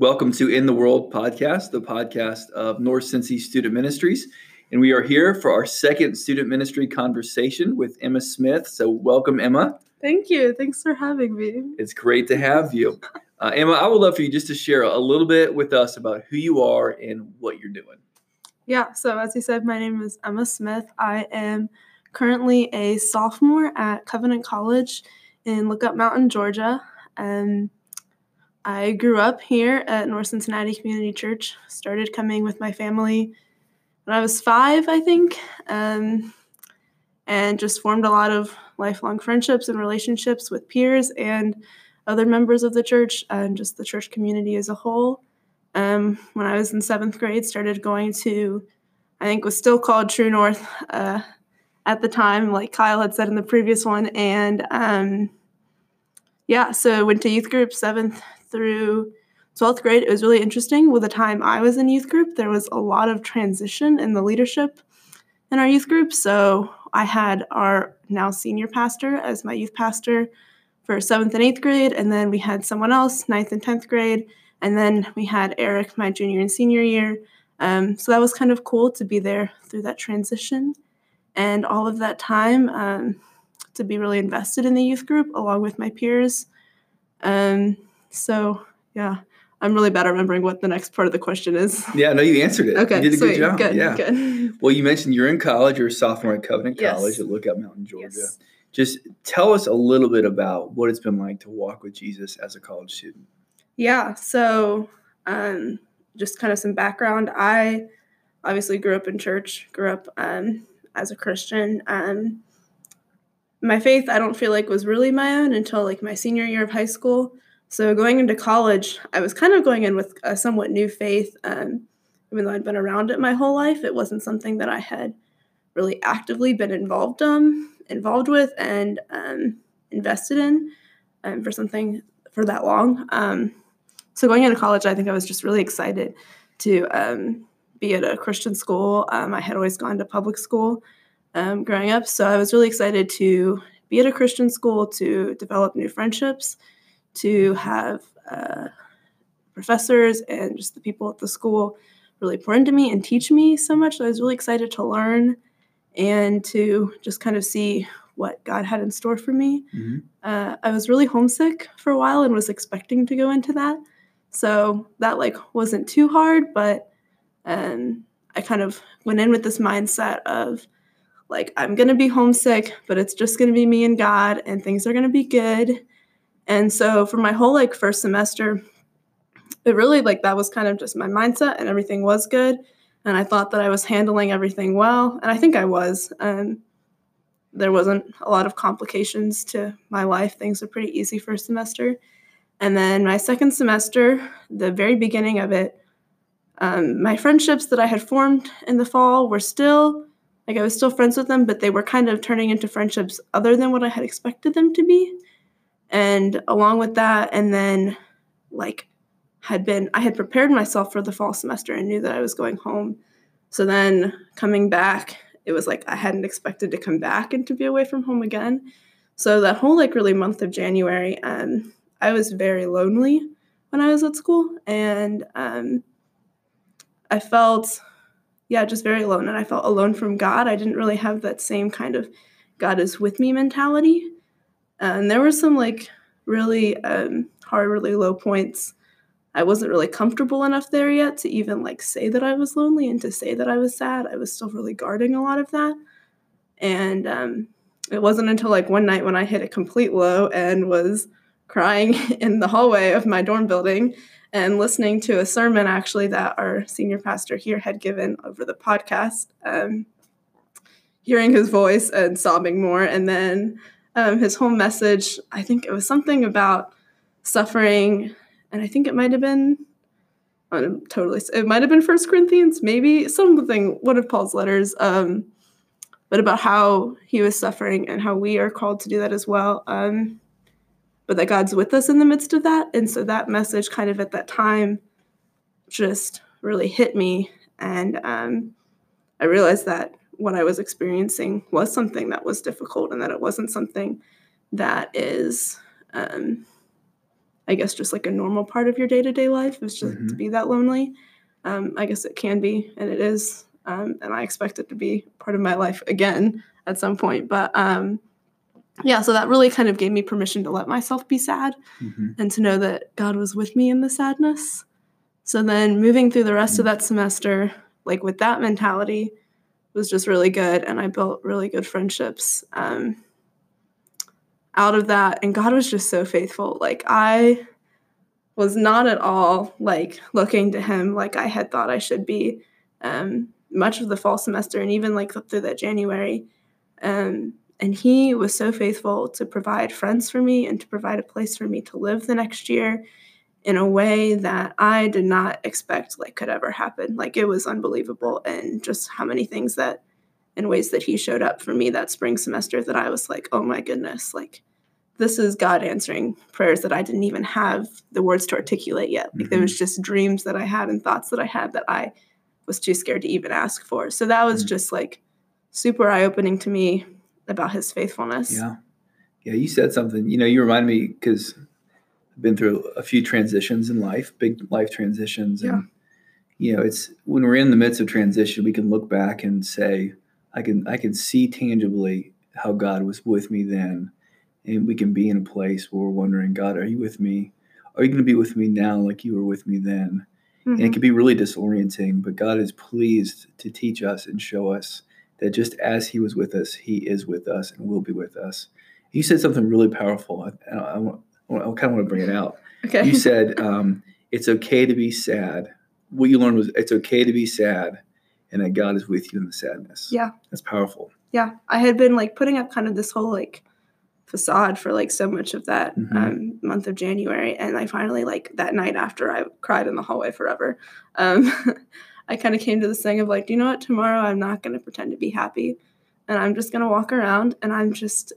Welcome to In the World podcast, the podcast of North Cincy Student Ministries. And we are here for our second student ministry conversation with Emma Smith. So welcome, Emma. Thank you. Thanks for having me. It's great to have you. Emma, I would love for you just to share a little bit with us about who you are and what you're doing. Yeah. So as you said, my name is Emma Smith. I am currently a sophomore at Covenant College in Lookout Mountain, Georgia. I grew up here at North Cincinnati Community Church, started coming with my family when I was 5, I think, and just formed a lot of lifelong friendships and relationships with peers and other members of the church and just the church community as a whole. When I was in 7th grade, started going to, I think was still called True North at the time, like Kyle had said in the previous one, and so went to youth group 7th through 12th grade. It was really interesting. With the time I was in youth group, there was a lot of transition in the leadership in our youth group. So I had our now senior pastor as my youth pastor for 7th and 8th grade. And then we had someone else, 9th and 10th grade. And then we had Eric my junior and senior year. So that was kind of cool to be there through that transition. And all of that time to be really invested in the youth group along with my peers. I'm really bad at remembering what the next part of the question is. Yeah, no, you answered it. Okay, you did a sweet, good job. Good, yeah. Good. Well, you mentioned you're in college. You're a sophomore at Covenant College at Lookout Mountain, Georgia. Yes. Just tell us a little bit about what it's been like to walk with Jesus as a college student. Yeah, so just kind of some background. I obviously grew up in church, grew up as a Christian. My faith, I don't feel like, was really my own until like my senior year of high school. So going into college, I was kind of going in with a somewhat new faith. Even though I'd been around it my whole life, it wasn't something that I had really actively been involved with and invested in for something for that long. So going into college, I think I was just really excited to be at a Christian school. I had always gone to public school growing up, so I was really excited to be at a Christian school, to develop new friendships, to have professors and just the people at the school really pour into me and teach me so much. So I was really excited to learn and to just kind of see what God had in store for me. Mm-hmm. I was really homesick for a while and was expecting to go into that. So that like wasn't too hard, but I kind of went in with this mindset of like, I'm going to be homesick, but it's just going to be me and God and things are going to be good. And so for my whole like first semester, it really like that was kind of just my mindset and everything was good. And I thought that I was handling everything well. And I think I was. There wasn't a lot of complications to my life. Things were pretty easy first semester. And then my second semester, the very beginning of it, my friendships that I had formed in the fall were still, like I was still friends with them, but they were kind of turning into friendships other than what I had expected them to be. And along with that, and then like I had prepared myself for the fall semester and knew that I was going home. So then coming back, it was like I hadn't expected to come back and to be away from home again. So that whole like really month of January, I was very lonely when I was at school. And I felt, just very alone. And I felt alone from God. I didn't really have that same kind of God is with me mentality. And there were some like really hard, really low points. I wasn't really comfortable enough there yet to even like say that I was lonely and to say that I was sad. I was still really guarding a lot of that. And it wasn't until like one night when I hit a complete low and was crying in the hallway of my dorm building and listening to a sermon actually that our senior pastor here had given over the podcast, hearing his voice and sobbing more. And then his whole message, I think it was something about suffering, and I think it might have been, it might have been 1 Corinthians, maybe something, one of Paul's letters, but about how he was suffering and how we are called to do that as well, but that God's with us in the midst of that. And so that message kind of at that time just really hit me, and I realized that what I was experiencing was something that was difficult and that it wasn't something that is, I guess, just like a normal part of your day-to-day life is just to be that lonely. I guess it can be, and it is. And I expect it to be part of my life again at some point. But yeah, so that really kind of gave me permission to let myself be sad and to know that God was with me in the sadness. So then moving through the rest of that semester, like with that mentality, was just really good. And I built really good friendships out of that. And God was just so faithful. Like I was not at all like looking to him like I had thought I should be much of the fall semester and even like through that January. And he was so faithful to provide friends for me and to provide a place for me to live the next year in a way that I did not expect like could ever happen. Like it was unbelievable. And just how many things that in ways that he showed up for me that spring semester that I was like, oh my goodness, like this is God answering prayers that I didn't even have the words to articulate yet. Like there was just dreams that I had and thoughts that I had that I was too scared to even ask for. So that was just like super eye-opening to me about his faithfulness. Yeah. Yeah. You said something, you know, you remind me because I've been through a few transitions in life, big life transitions. And, you know, it's when we're in the midst of transition, we can look back and say, I can see tangibly how God was with me then. And we can be in a place where we're wondering, God, are you with me? Are you going to be with me now like you were with me then? And it can be really disorienting, but God is pleased to teach us and show us that just as he was with us, he is with us and will be with us. You said something really powerful. I kind of want to bring it out. Okay. You said, it's okay to be sad. What you learned was it's okay to be sad and that God is with you in the sadness. Yeah. That's powerful. Yeah. I had been like putting up kind of this whole like facade for like so much of that month of January. And I finally like that night after I cried in the hallway forever, I kind of came to this thing of like, do you know what? Tomorrow I'm not going to pretend to be happy and I'm just going to walk around and I'm just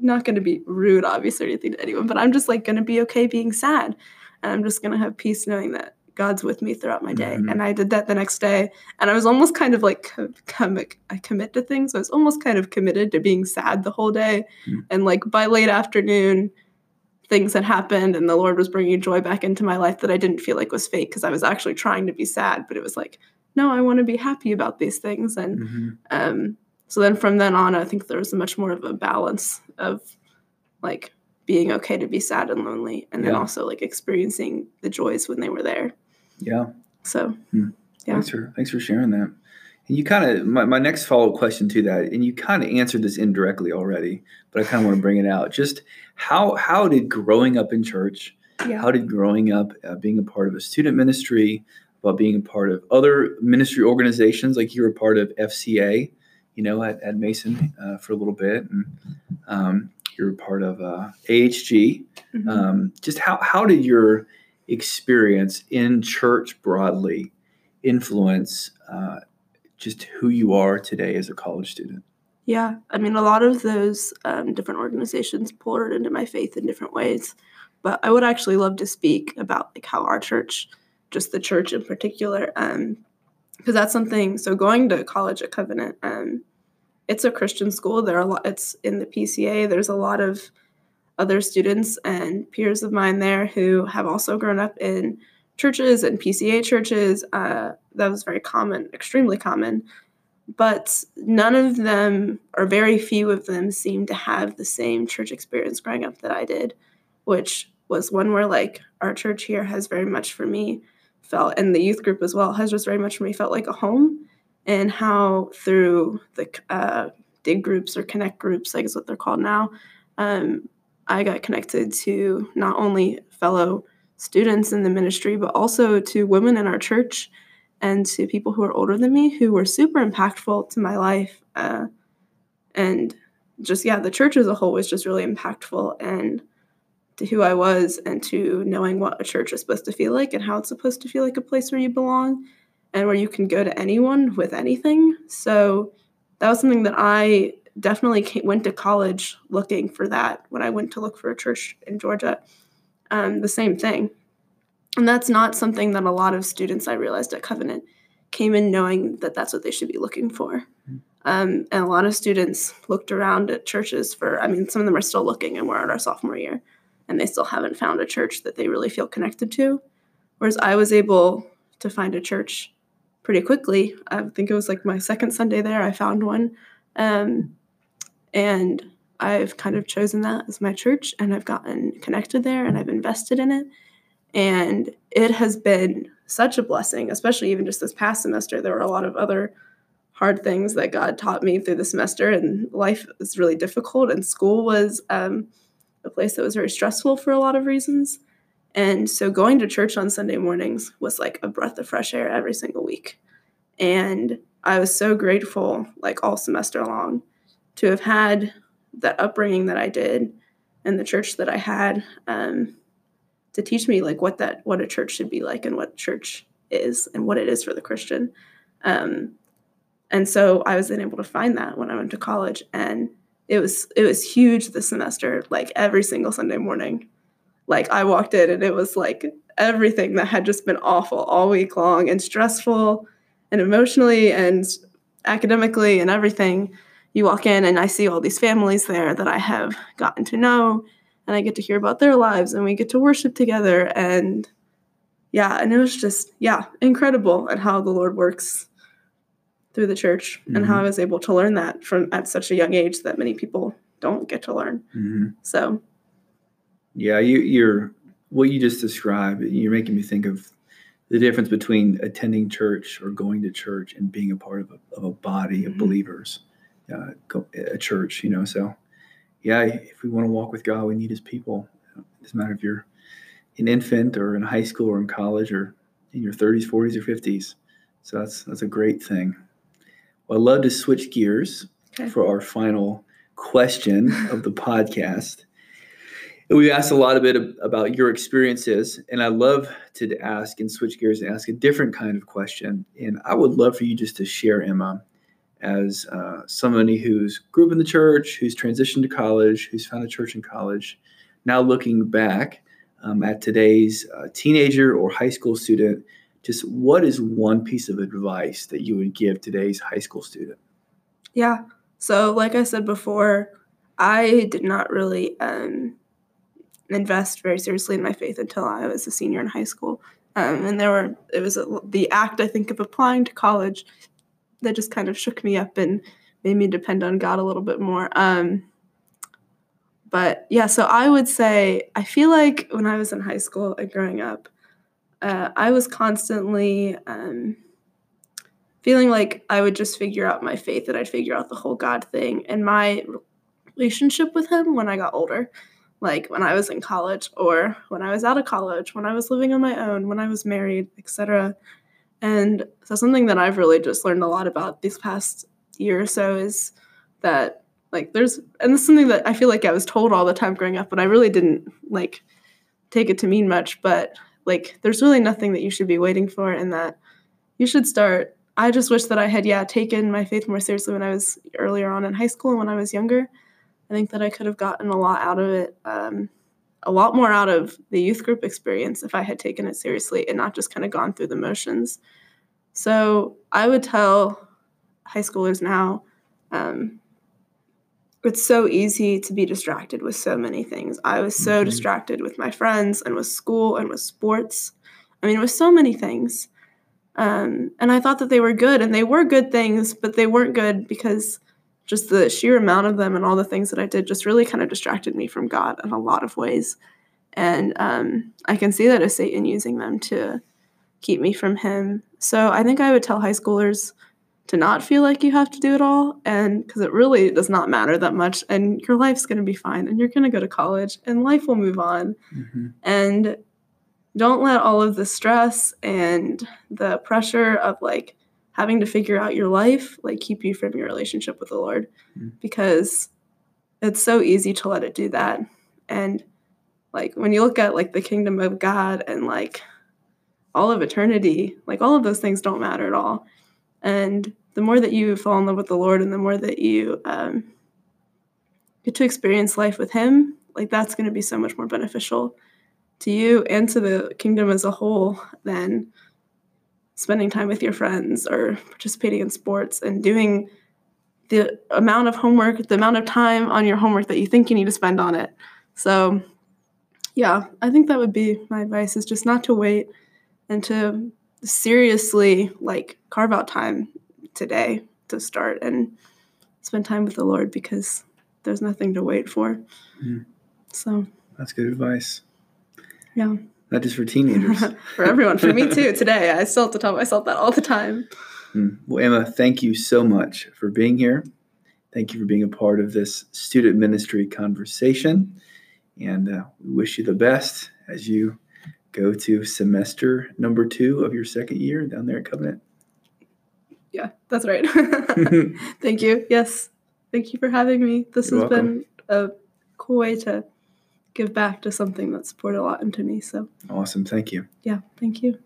not going to be rude, obviously, or anything to anyone, but I'm just like going to be okay being sad. And I'm just going to have peace knowing that God's with me throughout my day. And I did that the next day and I was almost kind of like I commit to things. So I was almost kind of committed to being sad the whole day. And like by late afternoon, things had happened and the Lord was bringing joy back into my life that I didn't feel like was fake because I was actually trying to be sad, but it was like, no, I want to be happy about these things. And so then from then on, I think there was much more of a balance of like being okay to be sad and lonely and then also like experiencing the joys when they were there. Yeah. So, yeah. Thanks for sharing that. And you kind of, my next follow-up question to that, and you kind of answered this indirectly already, but I kind of want to bring it out. Just how did growing up in church, how did growing up being a part of a student ministry, about being a part of other ministry organizations, like you were a part of FCA, you know, at Mason for a little bit, and you were a part of AHG. Just how did your experience in church broadly influence just who you are today as a college student? Yeah. I mean, a lot of those different organizations poured into my faith in different ways, but I would actually love to speak about like how our church, just the church in particular, because that's something. So going to college at Covenant, it's a Christian school. It's in the PCA. There's a lot of other students and peers of mine there who have also grown up in churches and PCA churches. That was very common, extremely common, but none of them or very few of them seem to have the same church experience growing up that I did, which was one where like our church here has very much for me felt, and the youth group as well has just very much for me felt like a home, and how through the DIG groups or Connect groups, I guess what they're called now, I got connected to not only fellow students in the ministry, but also to women in our church and to people who are older than me who were super impactful to my life. And just, yeah, the church as a whole was just really impactful and to who I was and to knowing what a church is supposed to feel like and how it's supposed to feel like a place where you belong and where you can go to anyone with anything. So that was something that I definitely went to college looking for that when I went to look for a church in Georgia. The same thing. And that's not something that a lot of students I realized at Covenant came in knowing that that's what they should be looking for. And a lot of students looked around at churches for, I mean, some of them are still looking and we're in our sophomore year. and they still haven't found a church that they really feel connected to. Whereas I was able to find a church pretty quickly. I think it was like my second Sunday there, I found one. And I've kind of chosen that as my church, and I've gotten connected there, and I've invested in it. And it has been such a blessing, especially even just this past semester. There were a lot of other hard things that God taught me through the semester, and life was really difficult, and school was a place that was very stressful for a lot of reasons. And so going to church on Sunday mornings was like a breath of fresh air every single week. And I was so grateful, like all semester long, to have had that upbringing that I did and the church that I had to teach me like what a church should be like and what church is and what it is for the Christian. And so I was then able to find that when I went to college, and it was huge this semester. Like every single Sunday morning, like I walked in and it was like everything that had just been awful all week long and stressful and emotionally and academically and everything. You walk in and I see all these families there that I have gotten to know, and I get to hear about their lives, and we get to worship together. And yeah, and it was just, yeah, incredible at how the Lord works through the church, mm-hmm. and how I was able to learn that from at such a young age that many people don't get to learn. Mm-hmm. So. Yeah, you're what you just described, you're making me think of the difference between attending church or going to church and being a part of a body mm-hmm. of believers. A church, you know. So, yeah, if we want to walk with God, we need His people. It doesn't matter if you're an infant or in high school or in college or in your 30s, 40s, or 50s. So that's a great thing. Well, I'd love to switch gears for our final question of the podcast. We've asked a lot of bit about your experiences, and I love to ask and switch gears and ask a different kind of question. And I would love for you just to share, Emma, as somebody who's grew up in the church, who's transitioned to college, who's found a church in college, now looking back at today's teenager or high school student, just what is one piece of advice that you would give today's high school student? Yeah. So like I said before, I did not really invest very seriously in my faith until I was a senior in high school. And the act, I think, of applying to college that just kind of shook me up and made me depend on God a little bit more. But yeah, so I would say, I feel like when I was in high school and growing up, I was constantly feeling like I would just figure out my faith, that I'd figure out the whole God thing and my relationship with Him when I got older, like when I was in college or when I was out of college, when I was living on my own, when I was married, etc. And so something that I've really just learned a lot about this past year or so is that, like, and this is something that I feel like I was told all the time growing up, but I really didn't, like, take it to mean much, but, like, there's really nothing that you should be waiting for, and that you should start. I just wish that I had, taken my faith more seriously when I was earlier on in high school and when I was younger. I think that I could have gotten a lot out of it, a lot more out of the youth group experience if I had taken it seriously and not just kind of gone through the motions. So I would tell high schoolers now, it's so easy to be distracted with so many things. I was so mm-hmm. distracted with my friends and with school and with sports. I mean, it was so many things. And I thought that they were good, and they were good things, but they weren't good because just the sheer amount of them and all the things that I did just really kind of distracted me from God in a lot of ways. And I can see that as Satan using them to keep me from Him. So I think I would tell high schoolers to not feel like you have to do it all, and because it really does not matter that much, and your life's going to be fine, and you're going to go to college, and life will move on. Mm-hmm. And don't let all of the stress and the pressure of, like, having to figure out your life, like, keep you from your relationship with the Lord, because it's so easy to let it do that. And, like, when you look at, like, the kingdom of God and, like, all of eternity, like, all of those things don't matter at all. And the more that you fall in love with the Lord and the more that you get to experience life with Him, like, that's going to be so much more beneficial to you and to the kingdom as a whole than spending time with your friends or participating in sports and doing the amount of homework, the amount of time on your homework that you think you need to spend on it. So Yeah, I think that would be my advice, is just not to wait and to seriously, like, carve out time today to start and spend time with the Lord, because there's nothing to wait for. Mm. So that's good advice. Yeah. Not just for teenagers. For everyone. For me too, today. I still have to tell myself that all the time. Mm. Well, Emma, thank you so much for being here. Thank you for being a part of this student ministry conversation. And we wish you the best as you go to semester number 2 of your second year down there at Covenant. Yeah, that's right. Thank you. Yes. Thank you for having me. You're welcome. Been a cool way to give back to something that's poured a lot into me. So awesome. Thank you. Yeah. Thank you.